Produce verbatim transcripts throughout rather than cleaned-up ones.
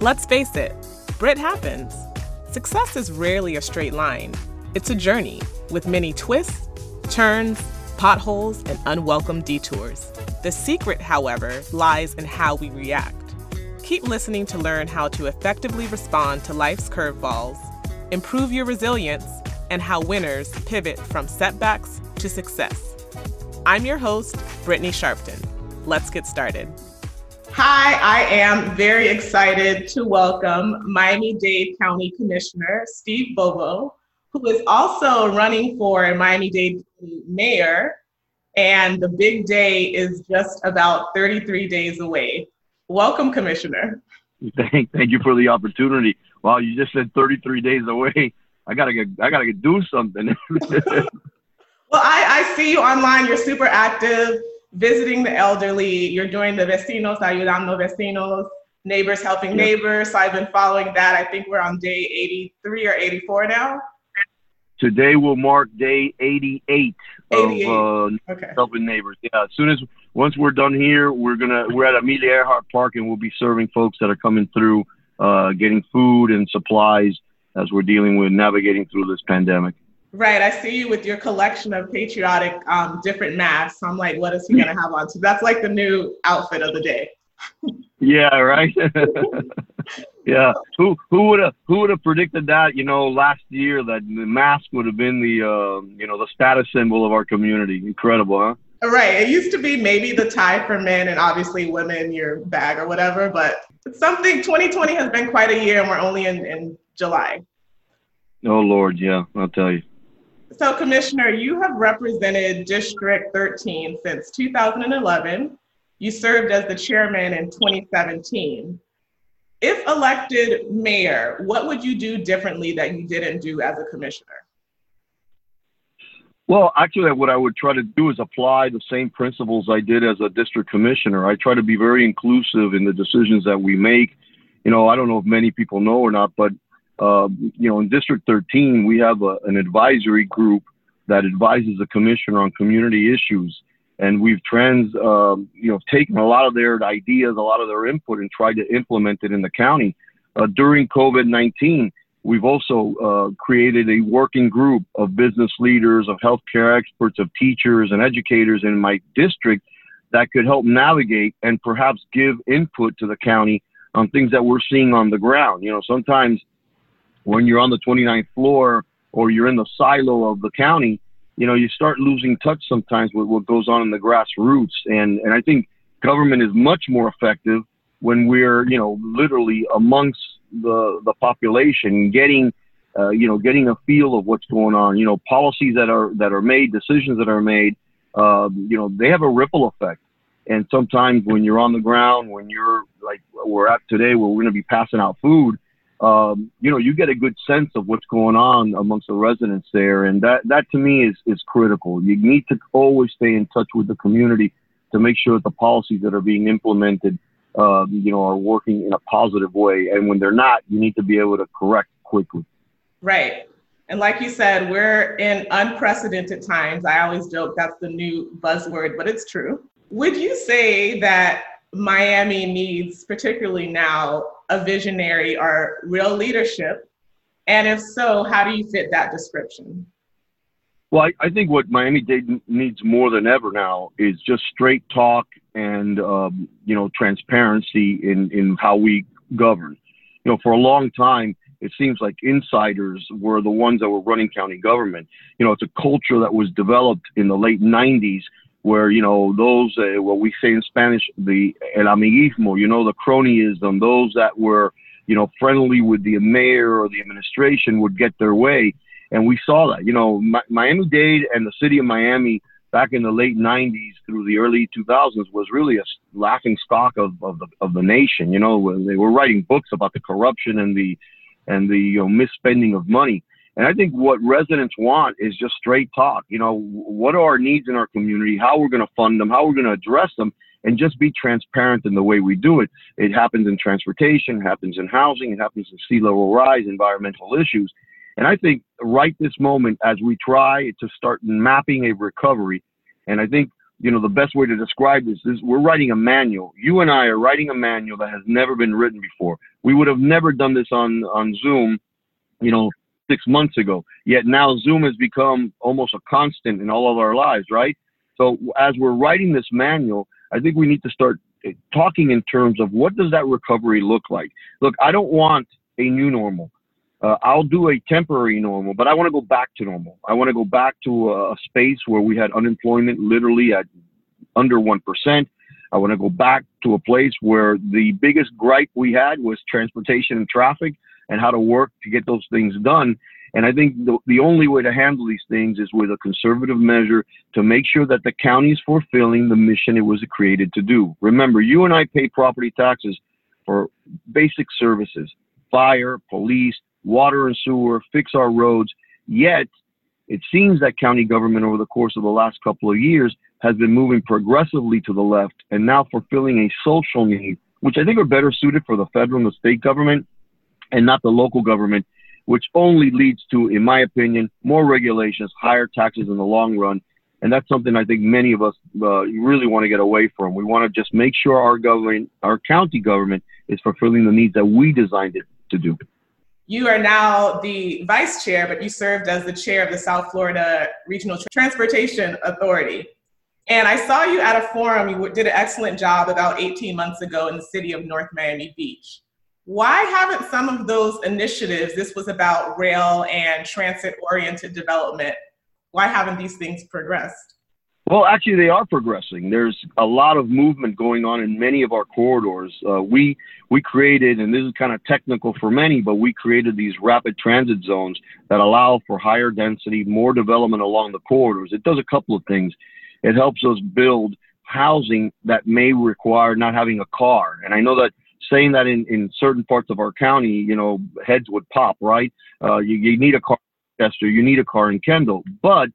Let's face it, Brit happens. Success is rarely a straight line. It's a journey with many twists, turns, potholes, and unwelcome detours. The secret, however, lies in how we react. Keep listening to learn how to effectively respond to life's curveballs, improve your resilience, and how winners pivot from setbacks to success. I'm your host, Brittany Sharpton. Let's get started. Hi, I am very excited to welcome Miami-Dade County Commissioner Steve Bovo, who is also running for Miami-Dade Mayor, and the big day is just about thirty-three days away. Welcome, Commissioner. Thank, thank you for the opportunity. Wow, you just said thirty-three days away. I gotta get, I gotta get, do something. Well, I, I see you online. You're super active, visiting the elderly. You're doing the Vecinos Ayudando Vecinos, Neighbors Helping Neighbors. So I've been following that. I think we're on day eighty-three or eighty-four now. Today will mark day eighty-eight of uh, okay. Helping Neighbors. Yeah, as soon as once we're done here, we're gonna we're at Amelia Earhart Park, and we'll be serving folks that are coming through, uh, getting food and supplies as we're dealing with navigating through this pandemic. Right, I see you with your collection of patriotic um, different masks. So I'm like, what is he gonna have on? So that's like the new outfit of the day. Yeah, right. Yeah, who who would have who would have predicted that? You know, last year that the mask would have been the uh, you know the status symbol of our community. Incredible, huh? Right. It used to be maybe the tie for men, and obviously women, your bag or whatever. But it's something. twenty twenty has been quite a year, and we're only in, in July. Oh Lord, yeah, I'll tell you. So, Commissioner, you have represented District thirteen since two thousand eleven. You served as the chairman in twenty seventeen. If elected mayor, what would you do differently that you didn't do as a commissioner? Well, actually, what I would try to do is apply the same principles I did as a district commissioner. I try to be very inclusive in the decisions that we make. You know, I don't know if many people know or not, but, uh, you know, in District thirteen, we have a, an advisory group that advises the commissioner on community issues. And we've trans, uh, you know, taken a lot of their ideas, a lot of their input, and tried to implement it in the county. Uh, during COVID nineteen, we've also uh, created a working group of business leaders, of healthcare experts, of teachers and educators in my district that could help navigate and perhaps give input to the county on things that we're seeing on the ground. You know, sometimes when you're on the twenty-ninth floor or you're in the silo of the county, you know, you start losing touch sometimes with what goes on in the grassroots. And, and I think government is much more effective when we're, you know, literally amongst the, the population, getting, uh, you know, getting a feel of what's going on. You know, policies that are that are made, decisions that are made, uh, you know, they have a ripple effect. And sometimes when you're on the ground, when you're like we're at today, where we're going to be passing out food, Um, you know, you get a good sense of what's going on amongst the residents there. And that, that to me is, is critical. You need to always stay in touch with the community to make sure that the policies that are being implemented, uh, you know, are working in a positive way. And when they're not, you need to be able to correct quickly. Right. And like you said, we're in unprecedented times. I always joke that's the new buzzword, but it's true. Would you say that Miami needs, particularly now, a visionary or real leadership? And if so, how do you fit that description? Well, I, I think what Miami-Dade needs more than ever now is just straight talk and, um, you know, transparency in, in how we govern. You know, for a long time, it seems like insiders were the ones that were running county government. You know, it's a culture that was developed in the late nineties where, you know, those, uh, what we say in Spanish, the el amiguismo, you know, the cronyism, those that were, you know, friendly with the mayor or the administration would get their way. And we saw that, you know, Mi- Miami-Dade and the city of Miami back in the late nineties through the early two thousands was really a laughing stock of, of, the, of the nation. You know, they were writing books about the corruption and the, and the, you know, misspending of money. And I think what residents want is just straight talk. You know, what are our needs in our community, how we're going to fund them, how we're going to address them, and just be transparent in the way we do it. It happens in transportation, it happens in housing, it happens in sea level rise, environmental issues. And I think right this moment, as we try to start mapping a recovery, and I think you know, the best way to describe this is we're writing a manual. You and I are writing a manual that has never been written before. We would have never done this on, on Zoom, you know, six months ago. Yet now Zoom has become almost a constant in all of our lives, right? So as we're writing this manual, I think we need to start talking in terms of what does that recovery look like? Look, I don't want a new normal. Uh, I'll do a temporary normal, but I want to go back to normal. I want to go back to a, a space where we had unemployment literally at under one percent. I want to go back to a place where the biggest gripe we had was transportation and traffic and how to work to get those things done. And I think the, the only way to handle these things is with a conservative measure to make sure that the county is fulfilling the mission it was created to do. Remember, you and I pay property taxes for basic services, fire, police, water and sewer, fix our roads. Yet, it seems that county government over the course of the last couple of years has been moving progressively to the left and now fulfilling a social need, which I think are better suited for the federal and the state government and not the local government, which only leads to, in my opinion, more regulations, higher taxes in the long run. And that's something I think many of us uh, really want to get away from. We want to just make sure our government, our county government is fulfilling the needs that we designed it to do. You are now the vice chair, but you served as the chair of the South Florida Regional Transportation Authority. And I saw you at a forum. You did an excellent job about eighteen months ago in the city of North Miami Beach. Why haven't some of those initiatives, this was about rail and transit-oriented development, why haven't these things progressed? Well, actually, they are progressing. There's a lot of movement going on in many of our corridors. Uh, we we created, and this is kind of technical for many, but we created these rapid transit zones that allow for higher density, more development along the corridors. It does a couple of things. It helps us build housing that may require not having a car. And I know that saying that in, in certain parts of our county, you know, heads would pop, right? Uh, you, you need a car in Chester, you need a car in Kendall. But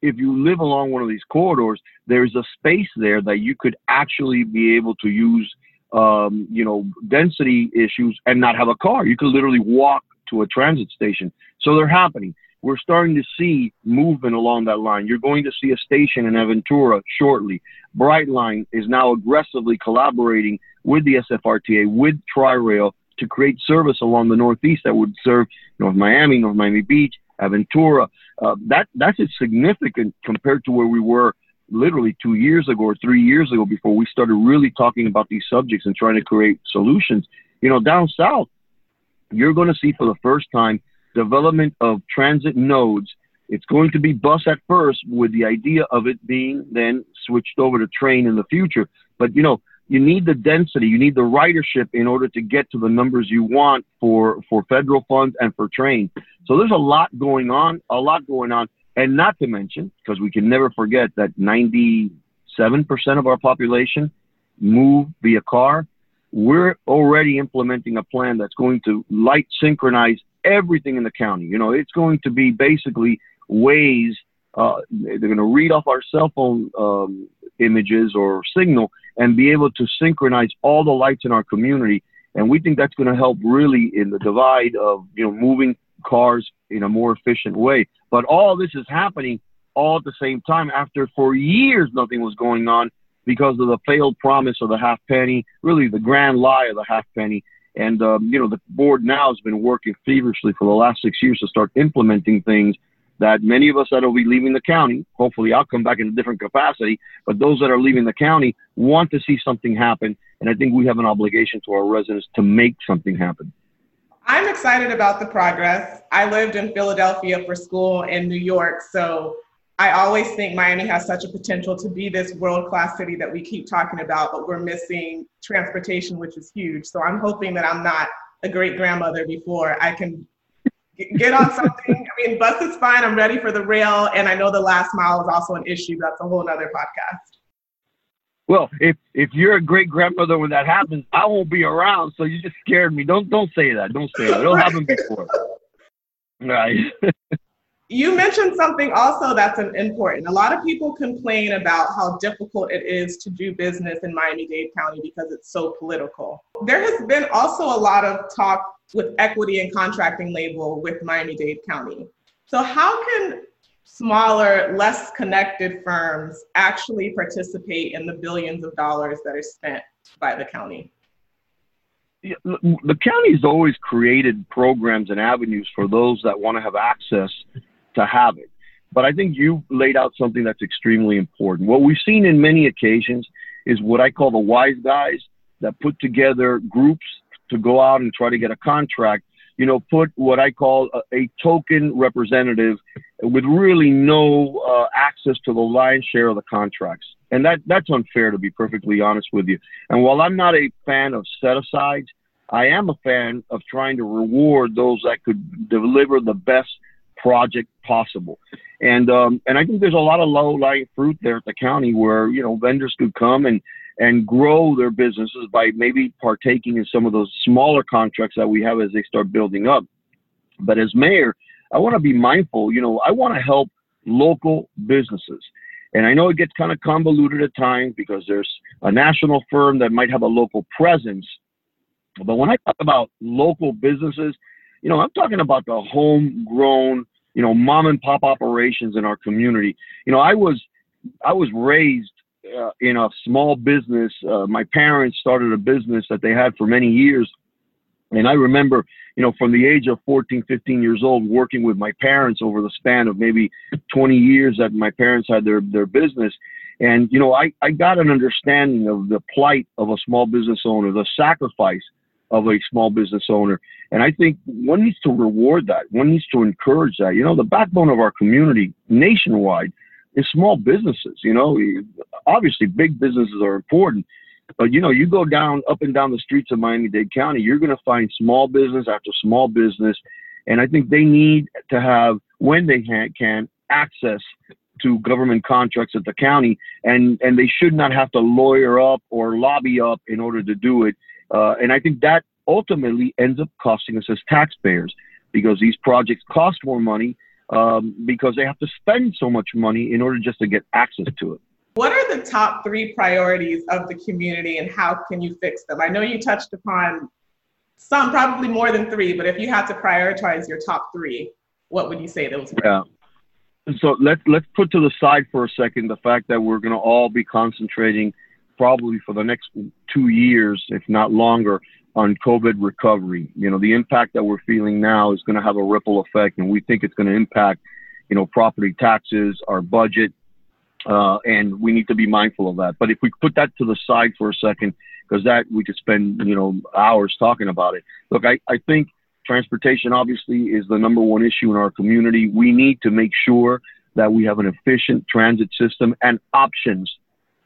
if you live along one of these corridors, there's a space there that you could actually be able to use, um, you know, density issues and not have a car. You could literally walk to a transit station. So they're happening. We're starting to see movement along that line. You're going to see a station in Aventura shortly. Brightline is now aggressively collaborating with the S F R T A, with Tri-Rail, to create service along the Northeast that would serve North Miami, North Miami Beach, Aventura. Uh, that that's significant compared to where we were literally two years ago or three years ago before we started really talking about these subjects and trying to create solutions. You know, down south, you're going to see for the first time development of transit nodes. It's going to be bus at first with the idea of it being then switched over to train in the future. But, you know, you need the density, you need the ridership in order to get to the numbers you want for, for federal funds and for train. So there's a lot going on, a lot going on. And not to mention, because we can never forget that ninety-seven percent of our population move via car. We're already implementing a plan that's going to light synchronize everything in the county. You know, it's going to be basically ways uh, they're going to read off our cell phone um, images or signal and be able to synchronize all the lights in our community. And we think that's going to help really in the divide of, you know, moving cars in a more efficient way. But all this is happening all at the same time after for years nothing was going on because of the failed promise of the half penny, really the grand lie of the half penny. And, um, you know, the board now has been working feverishly for the last six years to start implementing things that many of us that will be leaving the county, hopefully I'll come back in a different capacity, but those that are leaving the county want to see something happen. And I think we have an obligation to our residents to make something happen. I'm excited about the progress. I lived in Philadelphia for school in New York. So I always think Miami has such a potential to be this world-class city that we keep talking about, but we're missing transportation, which is huge. So I'm hoping that I'm not a great grandmother before I can get on something. I mean, bus is fine. I'm ready for the rail. And I know the last mile is also an issue. But that's a whole nother podcast. Well, if, if you're a great grandmother, when that happens, I won't be around. So you just scared me. Don't, don't say that. Don't say that. It'll happen before. Right. You mentioned something also that's an important. A lot of people complain about how difficult it is to do business in Miami-Dade County because it's so political. There has been also a lot of talk with equity and contracting labor with Miami-Dade County. So how can smaller, less connected firms actually participate in the billions of dollars that are spent by the county? Yeah, the county's always created programs and avenues for those that want to have access to have it. But I think you laid out something that's extremely important. What we've seen in many occasions is what I call the wise guys that put together groups to go out and try to get a contract, you know, put what I call a, a token representative with really no uh, access to the lion's share of the contracts. And that that's unfair, to be perfectly honest with you. And while I'm not a fan of set-asides, I am a fan of trying to reward those that could deliver the best project possible. And um, and I think there's a lot of low-lying fruit there at the county where, you know, vendors could come and and grow their businesses by maybe partaking in some of those smaller contracts that we have as they start building up. But as mayor, I want to be mindful, you know, I want to help local businesses. And I know it gets kind of convoluted at times because there's a national firm that might have a local presence. But when I talk about local businesses, you know, I'm talking about the homegrown, you know, mom and pop operations in our community. You know, I was, I was raised Uh, in a small business. Uh, my parents started a business that they had for many years. And I remember, you know, from the age of fourteen, fifteen years old, working with my parents over the span of maybe twenty years that my parents had their, their business. And, you know, I, I got an understanding of the plight of a small business owner, the sacrifice of a small business owner. And I think one needs to reward that. One needs to encourage that. You know, the backbone of our community nationwide is small businesses. You know, obviously big businesses are important, but you know, you go down up and down the streets of Miami-Dade County, you're going to find small business after small business. And I think they need to have, when they can, access to government contracts at the county, and, and they should not have to lawyer up or lobby up in order to do it. Uh, and I think that ultimately ends up costing us as taxpayers, because these projects cost more money Um, because they have to spend so much money in order just to get access to it. What are the top three priorities of the community, and how can you fix them? I know you touched upon some, probably more than three, but if you had to prioritize your top three, what would you say those were? Yeah. So let's, let's put to the side for a second the fact that we're going to all be concentrating probably for the next two years, if not longer, on COVID recovery. You know, the impact that we're feeling now is going to have a ripple effect, and we think it's going to impact, you know, property taxes, our budget, uh, and we need to be mindful of that. But if we put that to the side for a second, because that we could spend, you know, hours talking about it. Look, I, I think transportation obviously is the number one issue in our community. We need to make sure that we have an efficient transit system and options,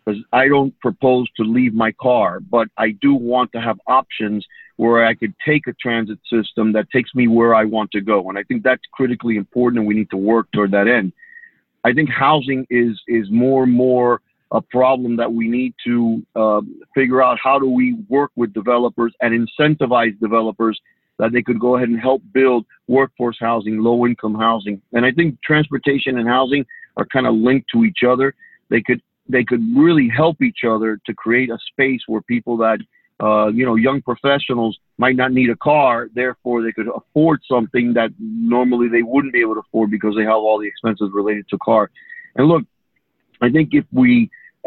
because I don't propose to leave my car, but I do want to have options where I could take a transit system that takes me where I want to go. And I think that's critically important, and we need to work toward that end. I think housing is is more and more a problem that we need to uh, figure out how do we work with developers and incentivize developers that they could go ahead and help build workforce housing, low-income housing. And I think transportation and housing are kind of linked to each other. They could they could really help each other to create a space where people that, uh, you know, young professionals might not need a car. Therefore, they could afford something that normally they wouldn't be able to afford because they have all the expenses related to car. And look, I think if we,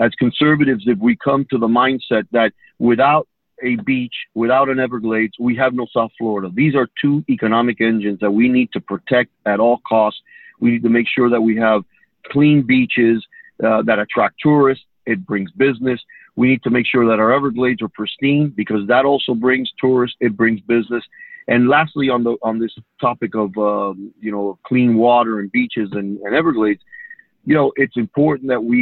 as conservatives, if we come to the mindset that without a beach, without an Everglades, we have no South Florida. These are two economic engines that we need to protect at all costs. We need to make sure that we have clean beaches, Uh, that attract tourists. It brings business. We need to make sure that our Everglades are pristine, because that also brings tourists. It brings business. And lastly, on the on this topic of um, you know, clean water and beaches and, and Everglades, you know, it's important that we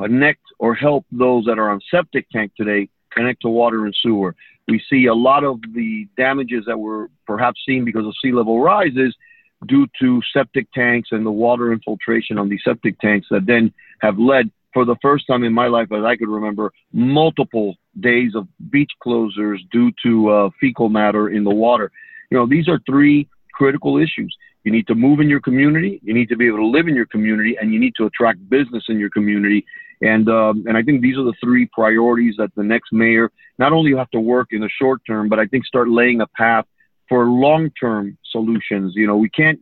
connect or help those that are on septic tank today connect to water and sewer. We see a lot of the damages that we're perhaps seeing because of sea level rises due to septic tanks and the water infiltration on these septic tanks that then have led, for the first time in my life, as I could remember, multiple days of beach closures due to uh, fecal matter in the water. You know, these are three critical issues. You need to move in your community, you need to be able to live in your community, and you need to attract business in your community. And um, and I think these are the three priorities that the next mayor, not only you have to work in the short term, but I think start laying a path for long-term solutions. You know, we can't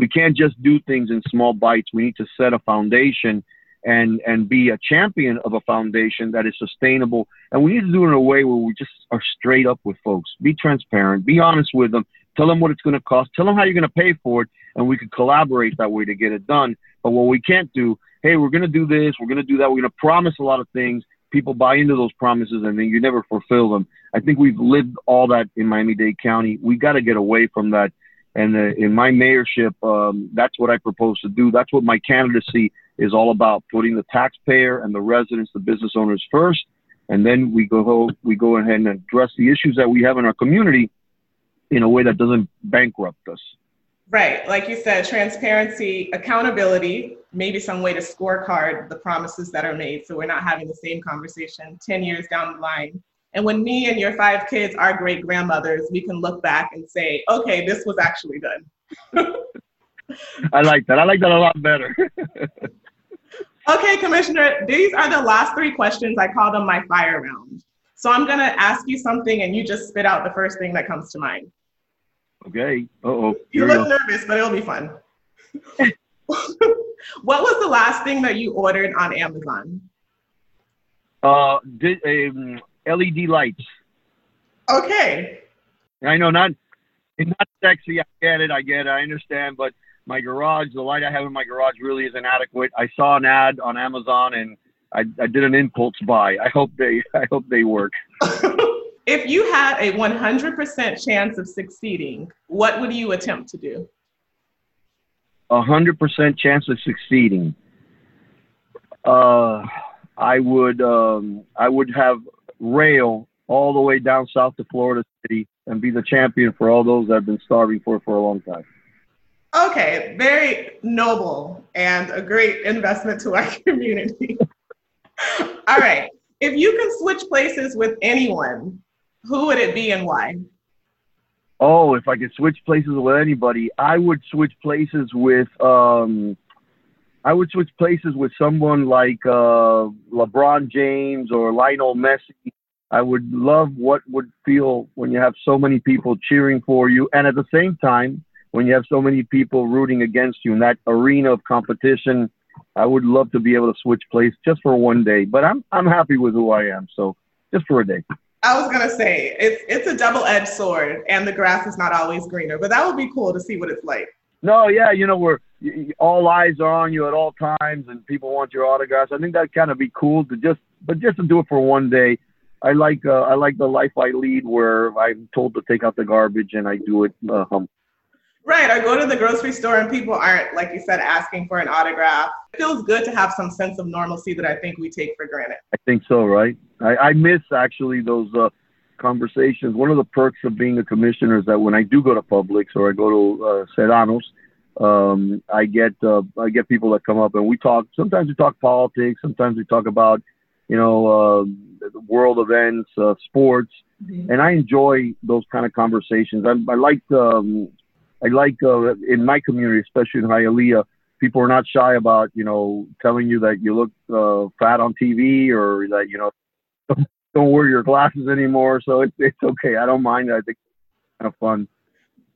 We can't just do things in small bites. We need to set a foundation and, and be a champion of a foundation that is sustainable. And we need to do it in a way where we just are straight up with folks. Be transparent. Be honest with them. Tell them what it's going to cost. Tell them how you're going to pay for it. And we can collaborate that way to get it done. But what we can't do, hey, we're going to do this. We're going to do that. We're going to promise a lot of things. People buy into those promises, and then you never fulfill them. I think we've lived all that in Miami-Dade County. We got to get away from that. And uh, in my mayorship, um, that's what I propose to do. That's what my candidacy is all about, putting the taxpayer and the residents, the business owners first. And then we go, we go ahead and address the issues that we have in our community in a way that doesn't bankrupt us. Right. Like you said, transparency, accountability, maybe some way to scorecard the promises that are made, so we're not having the same conversation ten years down the line. And when me and your five kids are great grandmothers, we can look back and say, okay, this was actually done. I like that. I like that a lot better. Okay, Commissioner, these are the last three questions. I call them my fire round. So I'm going to ask you something and you just spit out the first thing that comes to mind. Okay. Uh-oh. You look nervous, but it'll be fun. What was the last thing that you ordered on Amazon? Uh, did, um, L E D lights. Okay. I know, not, it's not sexy. I get it. I get it. I understand. But my garage, the light I have in my garage really is inadequate. I saw an ad on Amazon and I, I did an impulse buy. I hope they, I hope they work. If you had a one hundred percent chance of succeeding, what would you attempt to do? A hundred percent chance of succeeding. Uh, I would, um, I would have rail all the way down south to Florida City and be the champion for all those that have been starving for for a long time. Okay, very noble and a great investment to our community. All right, if you can switch places with anyone, who would it be and why? Oh, if I could switch places with anybody, I would switch places with um, I would switch places with someone like uh, LeBron James or Lionel Messi. I would love what would feel when you have so many people cheering for you, and at the same time, when you have so many people rooting against you in that arena of competition. I would love to be able to switch place just for one day, but I'm I'm happy with who I am, so just for a day. I was going to say, it's it's a double-edged sword, and the grass is not always greener, but that would be cool to see what it's like. No, yeah, you know, we're all eyes are on you at all times, and people want your autographs. I think that'd kind of be cool to just, but just to do it for one day. I like uh, I like the life I lead where I'm told to take out the garbage, and I do it uh, humble. Right, or go to the grocery store and people aren't, like you said, asking for an autograph. It feels good to have some sense of normalcy that I think we take for granted. I think so, right? I, I miss, actually, those uh, conversations. One of the perks of being a commissioner is that when I do go to Publix or I go to uh, Seranos, um, I get uh, I get people that come up and we talk. Sometimes we talk politics. Sometimes we talk about, you know, uh, world events, uh, sports. Mm-hmm. And I enjoy those kind of conversations. I, I like... Um, I like uh, in my community, especially in Hialeah, people are not shy about, you know, telling you that you look uh, fat on T V or that, you know, don't, don't wear your glasses anymore. So it's it's okay. I don't mind. I think it's kind of fun.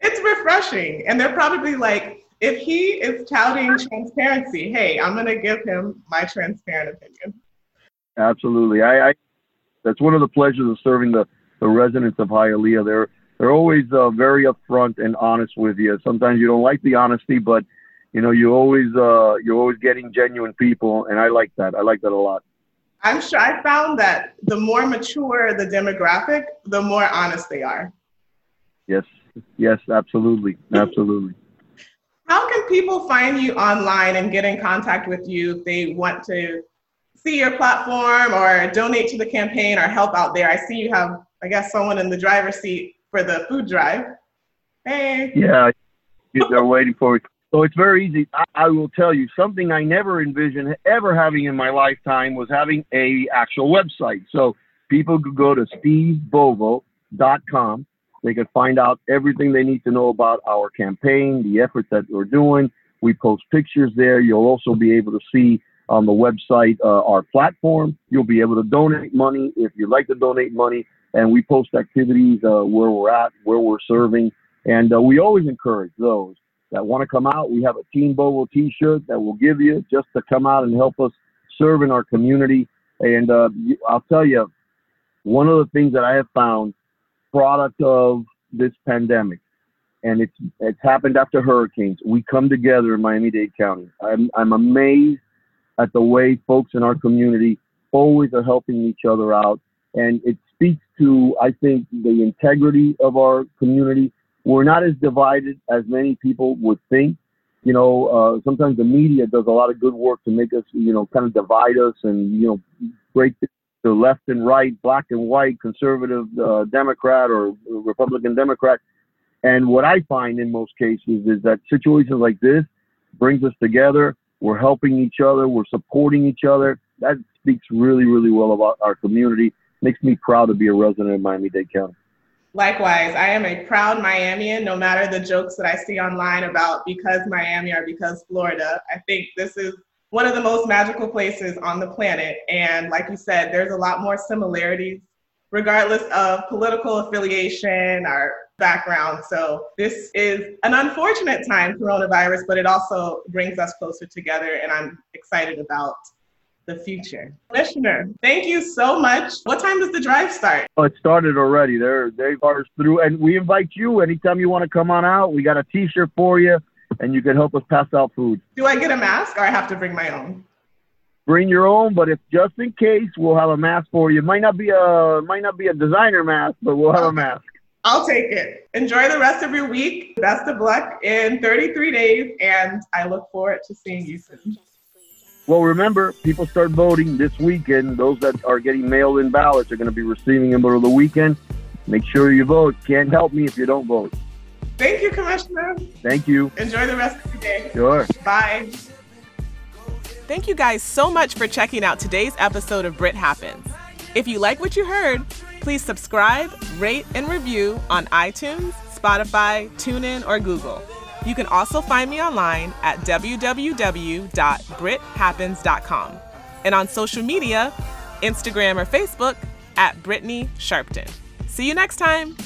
It's refreshing. And they're probably like, if he is touting transparency, hey, I'm going to give him my transparent opinion. Absolutely. I, I that's one of the pleasures of serving the, the residents of Hialeah. They're They're always uh, very upfront and honest with you. Sometimes you don't like the honesty, but you know you always uh, you're always getting genuine people, and I like that. I like that a lot. I'm sure I found that the more mature the demographic, the more honest they are. Yes, yes, absolutely, absolutely. How can people find you online and get in contact with you if they want to see your platform or donate to the campaign or help out there? I see you have, I guess, someone in the driver's seat for the food drive. Hey. Yeah, they're waiting for it. So it's very easy. I, I will tell you something I never envisioned ever having in my lifetime was having a actual website. So people could go to steve bovo dot com. They could find out everything they need to know about our campaign, the efforts that we're doing. We post pictures there. You'll also be able to see on the website uh, our platform. You'll be able to donate money if you'd like to donate money. And we post activities uh, where we're at, where we're serving. And uh, we always encourage those. that want to come out. We have a Team Bovo T-shirt that we'll give you just to come out and help us serve in our community. And uh, I'll tell you, one of the things that I have found, product of this pandemic, and it's it's happened after hurricanes, we come together in Miami-Dade County. I'm I'm amazed at the way folks in our community always are helping each other out. And it speaks to, I think, the integrity of our community. We're not as divided as many people would think. You know, uh, sometimes the media does a lot of good work to make us, you know, kind of divide us and, you know, break the left and right, black and white, conservative uh, Democrat or Republican Democrat. And what I find in most cases is that situations like this brings us together. We're helping each other. We're supporting each other. That speaks really, really well about our community. Makes me proud to be a resident of Miami-Dade County. Likewise, I am a proud Miamian, no matter the jokes that I see online about because Miami or because Florida. I think this is one of the most magical places on the planet. And like you said, there's a lot more similarities, regardless of political affiliation or background. So this is an unfortunate time, coronavirus, but it also brings us closer together. And I'm excited about the future. Commissioner, thank you so much. What time does the drive start? Oh, it started already. They're, they've already through, and we invite you anytime you want to come on out. We got a T-shirt for you, and you can help us pass out food. Do I get a mask, or I have to bring my own? Bring your own, but if just in case, we'll have a mask for you. It might not be a might not be a designer mask, but we'll have a mask. I'll take it. Enjoy the rest of your week. Best of luck in thirty-three days, and I look forward to seeing you soon. Well, remember, people start voting this weekend. Those that are getting mailed-in ballots are going to be receiving them over the weekend. Make sure you vote. Can't help me if you don't vote. Thank you, Commissioner. Thank you. Enjoy the rest of your day. Sure. Bye. Thank you guys so much for checking out today's episode of Brit Happens. If you like what you heard, please subscribe, rate, and review on iTunes, Spotify, TuneIn, or Google. You can also find me online at w w w dot brit happens dot com and on social media, Instagram or Facebook, at Brittany Sharpton. See you next time.